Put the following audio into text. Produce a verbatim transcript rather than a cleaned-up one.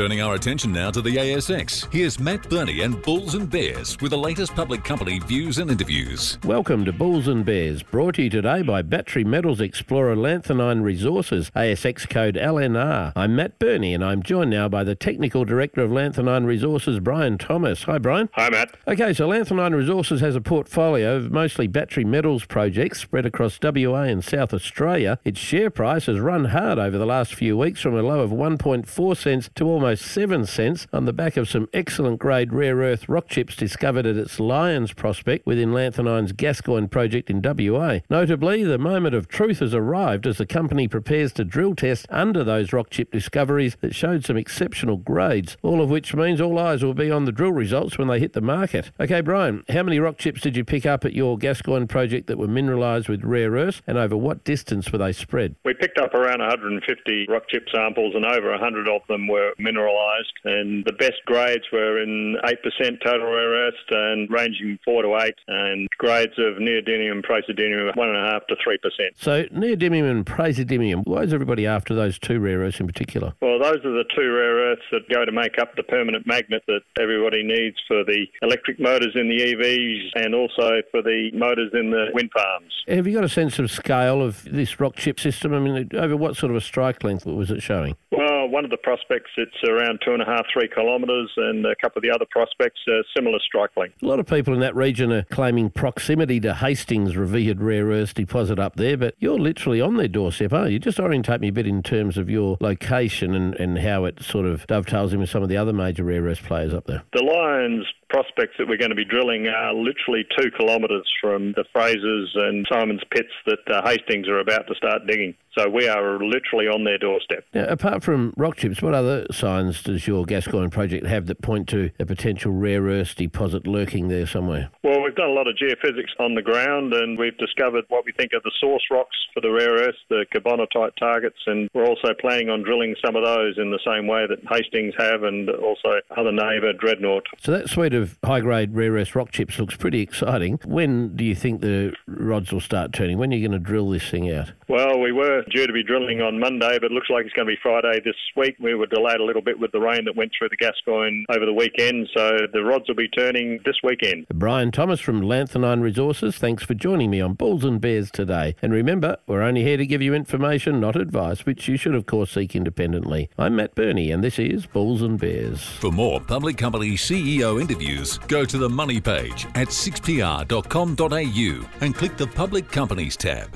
Turning our attention now to the A S X, here's Matt Burney and Bulls and Bears with the latest public company views and interviews. Welcome to Bulls and Bears, brought to you today by Battery Metals Explorer Lanthanein Resources, A S X code L N R. I'm Matt Burney and I'm joined now by the Technical Director of Lanthanein Resources, Brian Thomas. Hi, Brian. Hi, Matt. Okay, so Lanthanein Resources has a portfolio of mostly battery metals projects spread across W A and South Australia. Its share price has run hard over the last few weeks from a low of one point four cents to almost seven cents on the back of some excellent grade rare earth rock chips discovered at its Lions prospect within Lanthanein's Gascoyne project in W A. Notably, the moment of truth has arrived as the company prepares to drill test under those rock chip discoveries that showed some exceptional grades, all of which means all eyes will be on the drill results when they hit the market. Okay, Brian, how many rock chips did you pick up at your Gascoyne project that were mineralised with rare earths, and over what distance were they spread? We picked up around one hundred fifty rock chip samples, and over one hundred of them were mineralised, and the best grades were in eight percent total rare earths and ranging four to eight, and grades of neodymium and praseodymium one point five to three percent. So neodymium and praseodymium, why is everybody after those two rare earths in particular? Well, those are the two rare earths that go to make up the permanent magnet that everybody needs for the electric motors in the E Vs and also for the motors in the wind farms. Have you got a sense of scale of this rock chip system? I mean, over what sort of a strike length was it showing? Well, one of the prospects, it's around two and a half, three kilometres, and a couple of the other prospects are similar strike length. A lot of people in that region are claiming proximity to Hastings' revered rare earths deposit up there, but you're literally on their doorstep, aren't you? Just orientate me a bit in terms of your location and, and how it sort of dovetails in with some of the other major rare earth players up there. The Lions prospects that we're going to be drilling are literally two kilometres from the Fraser's and Simon's pits that uh, Hastings are about to start digging. So we are literally on their doorstep. Now, apart from rock chips, what other signs does your Gascoyne project have that point to a potential rare earth deposit lurking there somewhere? Well, we've done a lot of geophysics on the ground, and we've discovered what we think are the source rocks for the rare earths, the carbonatite targets, and we're also planning on drilling some of those in the same way that Hastings have and also other neighbour, Dreadnought. So that suite of high-grade rare earth rock chips looks pretty exciting. When do you think the rods will start turning? When are you going to drill this thing out? Well, we were due to be drilling on Monday, but it looks like it's going to be Friday this week. We were delayed a little bit with the rain that went through the Gascoyne over the weekend, so the rods will be turning this weekend. Brian Thomas from Lanthanein Resources, thanks for joining me on Bulls and Bears today. And remember, we're only here to give you information, not advice, which you should of course seek independently. I'm Matt Burney and this is Bulls and Bears. For more public company C E O interviews, go to the money page at six p r dot com dot a u and click the Public Companies tab.